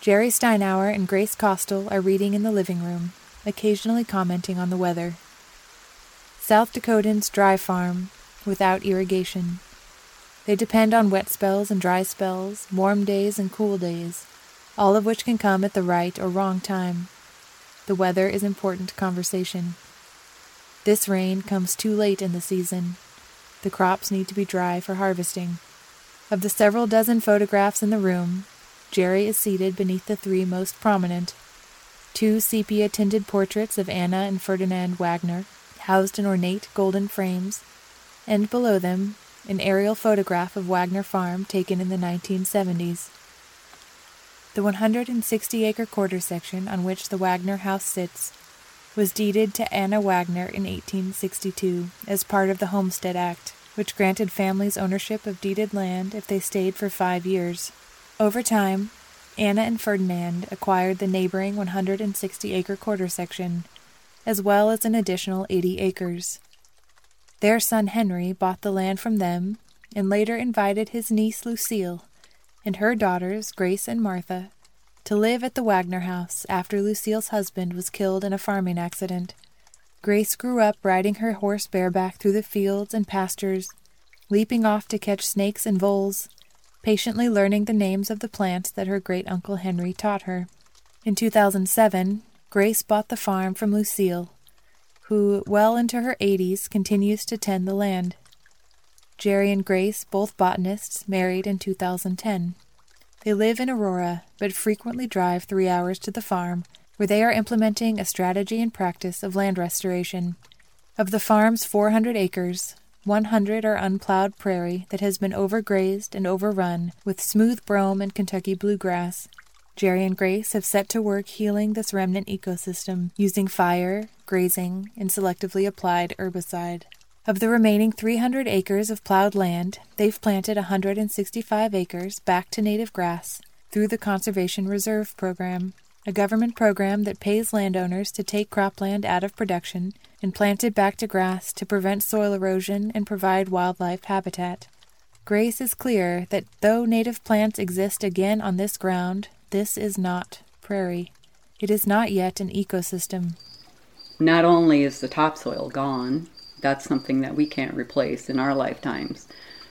Jerry Steinauer and Grace Costell are reading in the living room, occasionally commenting on the weather. South Dakotans dry farm, without irrigation. They depend on wet spells and dry spells, warm days and cool days, all of which can come at the right or wrong time. The weather is important conversation. This rain comes too late in the season. The crops need to be dry for harvesting. Of the several dozen photographs in the room, Jerry is seated beneath the three most prominent. Two sepia-tinted portraits of Anna and Ferdinand Wagner, housed in ornate golden frames, and below them, an aerial photograph of Wagner Farm taken in the nineteen seventies. The one hundred sixty acre quarter section on which the Wagner house sits was deeded to Anna Wagner in eighteen sixty-two as part of the Homestead Act, which granted families ownership of deeded land if they stayed for five years. Over time, Anna and Ferdinand acquired the neighboring one hundred sixty acre quarter section, as well as an additional eighty acres. Their son Henry bought the land from them, and later invited his niece Lucille and her daughters, Grace and Martha, to live at the Wagner house after Lucille's husband was killed in a farming accident. Grace grew up riding her horse bareback through the fields and pastures, leaping off to catch snakes and voles, patiently learning the names of the plants that her great-uncle Henry taught her. In two thousand seven, Grace bought the farm from Lucille, who, well into her eighties, continues to tend the land. Jerry and Grace, both botanists, married in two thousand ten. They live in Aurora, but frequently drive three hours to the farm, where they are implementing a strategy and practice of land restoration. Of the farm's four hundred acres, one hundred are unplowed prairie that has been overgrazed and overrun with smooth brome and Kentucky bluegrass. Jerry and Grace have set to work healing this remnant ecosystem using fire, grazing, and selectively applied herbicide. Of the remaining three hundred acres of plowed land, they've planted one hundred sixty-five acres back to native grass through the Conservation Reserve Program, a government program that pays landowners to take cropland out of production and plant it back to grass to prevent soil erosion and provide wildlife habitat. Grace is clear that though native plants exist again on this ground, this is not prairie. It is not yet an ecosystem. Not only is the topsoil gone, that's something that we can't replace in our lifetimes.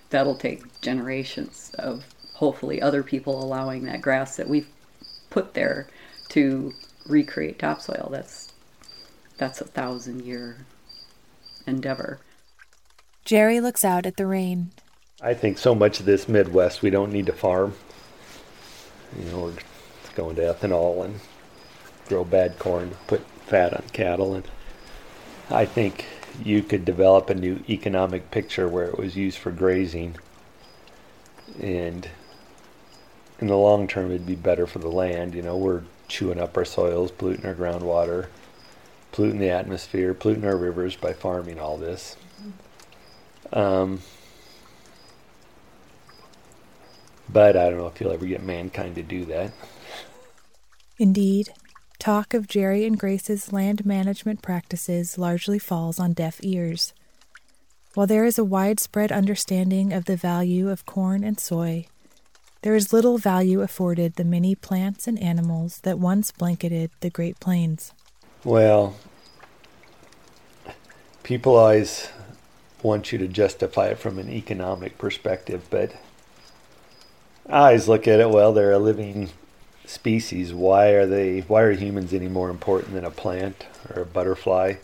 That'll take generations of hopefully other people allowing that grass that we've put there to recreate topsoil. That's that's a thousand-year endeavor. Jerry looks out at the rain. I think so much of this Midwest, we don't need to farm. You know, we're going to ethanol and grow bad corn, put fat on cattle, and I think you could develop a new economic picture where it was used for grazing, and in the long term it'd be better for the land. You know, we're chewing up our soils, polluting our groundwater, polluting the atmosphere, polluting our rivers by farming all this. Um, But I don't know if you'll ever get mankind to do that. Indeed, talk of Jerry and Grace's land management practices largely falls on deaf ears. While there is a widespread understanding of the value of corn and soy, there is little value afforded the many plants and animals that once blanketed the Great Plains. Well, people always want you to justify it from an economic perspective, but I always look at it, well, they're a living species. Why are they? Why are humans any more important than a plant or a butterfly?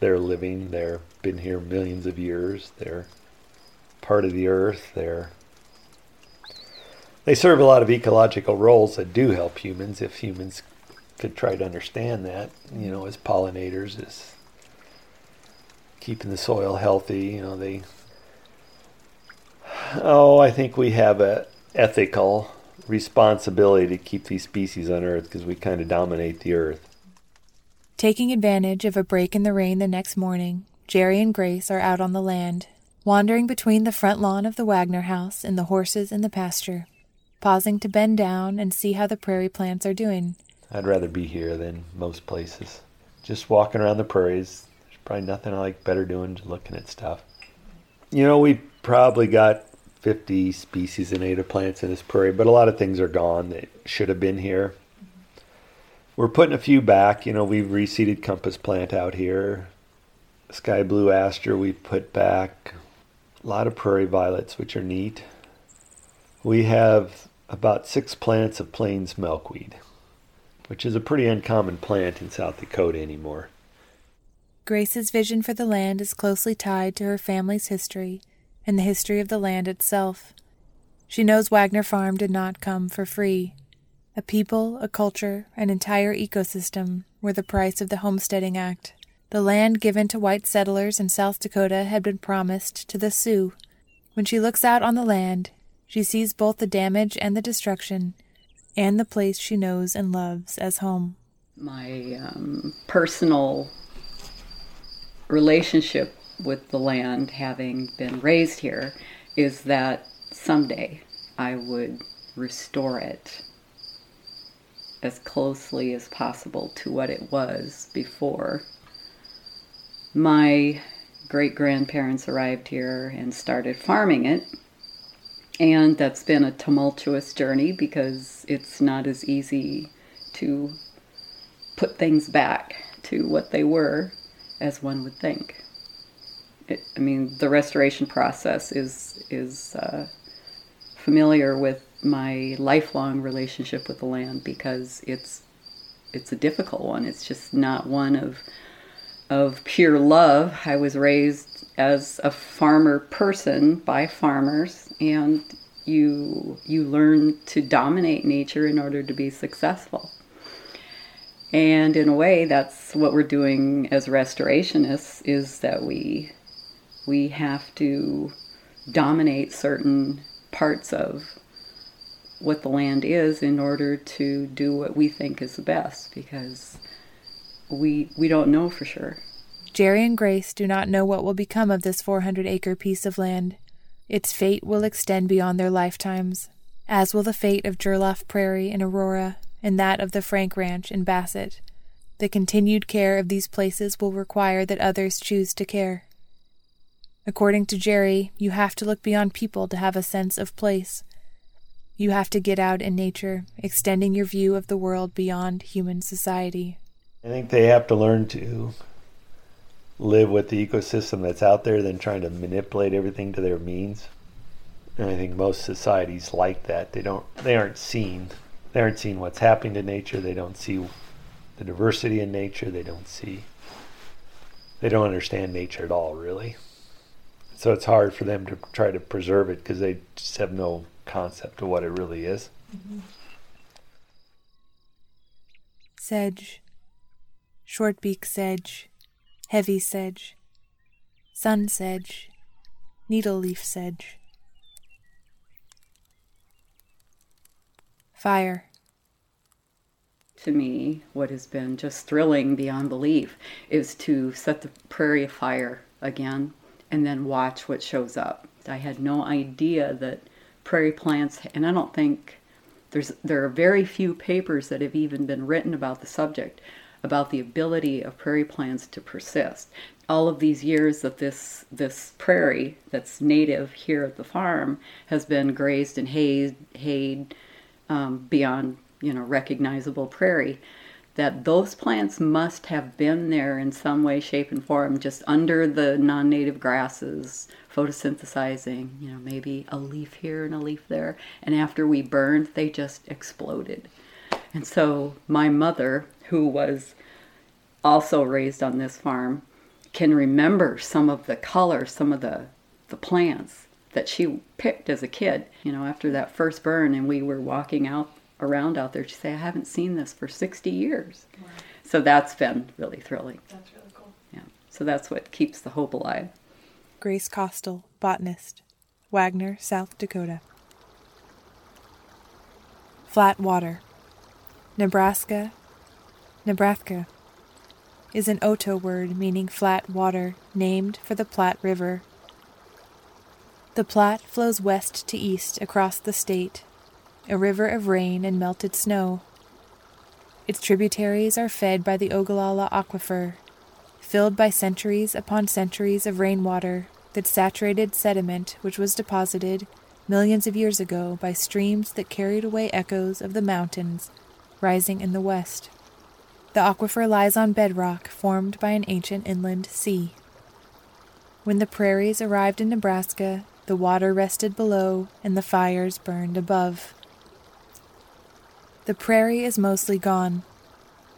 They're living. They've been here millions of years. They're part of the earth. They're They serve a lot of ecological roles that do help humans, if humans could try to understand that, you know, as pollinators, as keeping the soil healthy, you know, they... Oh, I think we have a ethical responsibility to keep these species on Earth because we kind of dominate the Earth. Taking advantage of a break in the rain the next morning, Jerry and Grace are out on the land, wandering between the front lawn of the Wagner house and the horses in the pasture, pausing to bend down and see how the prairie plants are doing. I'd rather be here than most places. Just walking around the prairies, there's probably nothing I like better doing than looking at stuff. You know, we probably got fifty species of native plants in this prairie, but a lot of things are gone that should have been here. We're putting a few back. You know, we've reseeded compass plant out here. Sky blue aster we've put back. A lot of prairie violets, which are neat. We have about six plants of plains milkweed, which is a pretty uncommon plant in South Dakota anymore. Grace's vision for the land is closely tied to her family's history and the history of the land itself. She knows Wagner Farm did not come for free. A people, a culture, an entire ecosystem were the price of the Homesteading Act. The land given to white settlers in South Dakota had been promised to the Sioux. When she looks out on the land, she sees both the damage and the destruction, and the place she knows and loves as home. My um, personal relationship with the land, having been raised here, is that someday I would restore it as closely as possible to what it was before my great-grandparents arrived here and started farming it, and that's been a tumultuous journey because it's not as easy to put things back to what they were as one would think. It, I mean, the restoration process is, is uh, familiar with my lifelong relationship with the land because it's it's a difficult one. It's just not one of... of pure love. I was raised as a farmer person by farmers, and you you learn to dominate nature in order to be successful. And in a way, that's what we're doing as restorationists, is that we we have to dominate certain parts of what the land is in order to do what we think is the best, because We we don't know for sure. Jerry and Grace do not know what will become of this four hundred acre piece of land. Its fate will extend beyond their lifetimes, as will the fate of Gjerloff Prairie in Aurora and that of the Frank Ranch in Bassett. The continued care of these places will require that others choose to care. According to Jerry, you have to look beyond people to have a sense of place. You have to get out in nature, extending your view of the world beyond human society. I think they have to learn to live with the ecosystem that's out there than trying to manipulate everything to their means. And I think most societies like that. They don't they aren't seeing they aren't seeing what's happening to nature. They don't see the diversity in nature. They don't see they don't understand nature at all, really. So it's hard for them to try to preserve it because they just have no concept of what it really is. Mm-hmm. Sedge. Shortbeak sedge, heavy sedge, sun sedge, needle leaf sedge. Fire. To me, what has been just thrilling beyond belief is to set the prairie afire again and then watch what shows up. I had no idea that prairie plants, and I don't think there's there are very few papers that have even been written about the subject, about the ability of prairie plants to persist. All of these years that this this prairie that's native here at the farm has been grazed and hayed, hayed um, beyond, you know, recognizable prairie, that those plants must have been there in some way, shape, and form, just under the non-native grasses, photosynthesizing, you know, maybe a leaf here and a leaf there. And after we burned, they just exploded. And so my mother, who was also raised on this farm, can remember some of the color, some of the, the plants that she picked as a kid. You know, after that first burn and we were walking out around out there, she'd say, I haven't seen this for sixty years. Wow. So that's been really thrilling. That's really cool. Yeah. So that's what keeps the hope alive. Grace Costell, botanist, Wagner, South Dakota. Flat water. Nebraska, Nebraska, is an Oto word meaning flat water, named for the Platte River. The Platte flows west to east across the state, a river of rain and melted snow. Its tributaries are fed by the Ogallala Aquifer, filled by centuries upon centuries of rainwater that saturated sediment which was deposited millions of years ago by streams that carried away echoes of the mountains rising in the west. The aquifer lies on bedrock formed by an ancient inland sea. When the prairies arrived in Nebraska, the water rested below and the fires burned above. The prairie is mostly gone.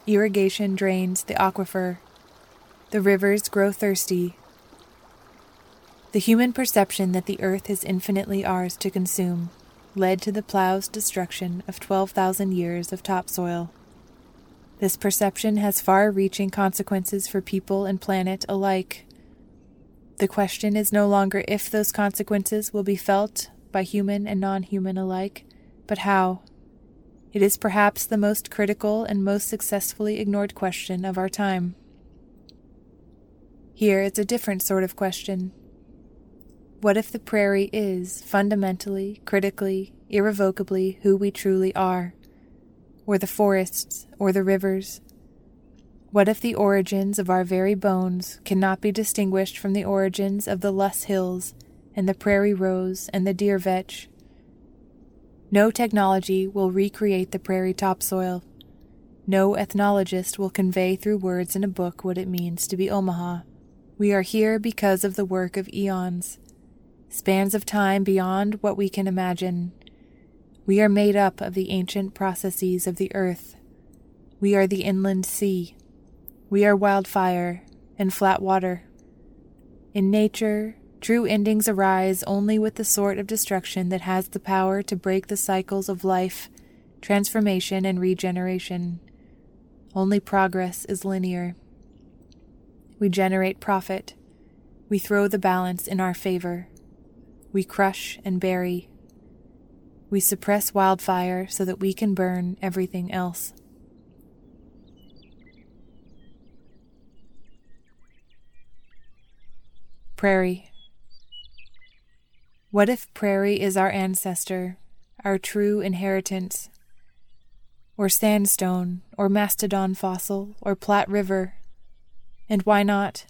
Irrigation drains the aquifer. The rivers grow thirsty. The human perception that the earth is infinitely ours to consume led to the plow's destruction of twelve thousand years of topsoil. This perception has far-reaching consequences for people and planet alike. The question is no longer if those consequences will be felt by human and non-human alike, but how. It is perhaps the most critical and most successfully ignored question of our time. Here it's a different sort of question. What if the prairie is, fundamentally, critically, irrevocably, who we truly are? Or the forests, or the rivers? What if the origins of our very bones cannot be distinguished from the origins of the Luss Hills, and the prairie rose, and the deer vetch? No technology will recreate the prairie topsoil. No ethnologist will convey through words in a book what it means to be Omaha. We are here because of the work of eons, spans of time beyond what we can imagine. We are made up of the ancient processes of the earth. We are the inland sea. We are wildfire and flat water. In nature, true endings arise only with the sort of destruction that has the power to break the cycles of life, transformation, and regeneration. Only progress is linear. We generate profit. We throw the balance in our favor. We crush and bury. We suppress wildfire so that we can burn everything else. Prairie. What if prairie is our ancestor, our true inheritance? Or sandstone, or mastodon fossil, or Platte River? And why not?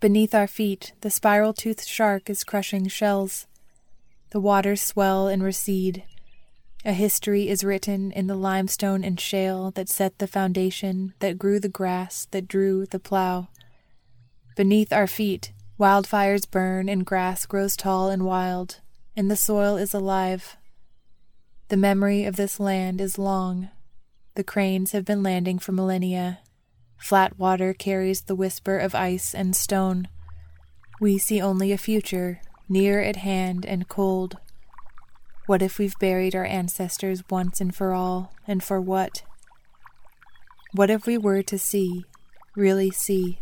Beneath our feet, the spiral-toothed shark is crushing shells. The waters swell and recede. A history is written in the limestone and shale that set the foundation, that grew the grass, that drew the plow. Beneath our feet, wildfires burn and grass grows tall and wild, and the soil is alive. The memory of this land is long. The cranes have been landing for millennia. Flat water carries the whisper of ice and stone. We see only a future, near at hand and cold. What if we've buried our ancestors once and for all, and for what? What if we were to see, really see,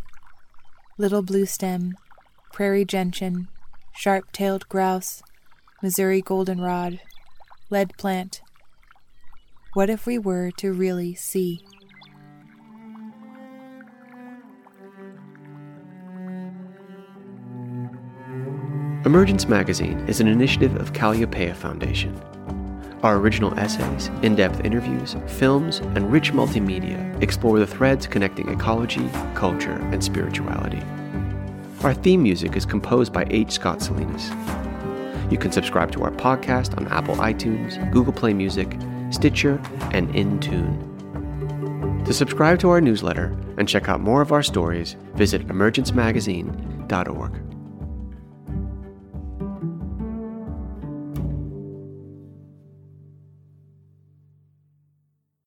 little blue stem, prairie gentian, sharp-tailed grouse, Missouri goldenrod, lead plant? What if we were to really see? Emergence Magazine is an initiative of Calliopeia Foundation. Our original essays, in-depth interviews, films, and rich multimedia explore the threads connecting ecology, culture, and spirituality. Our theme music is composed by H. Scott Salinas. You can subscribe to our podcast on Apple iTunes, Google Play Music, Stitcher, and InTune. To subscribe to our newsletter and check out more of our stories, visit emergence magazine dot org.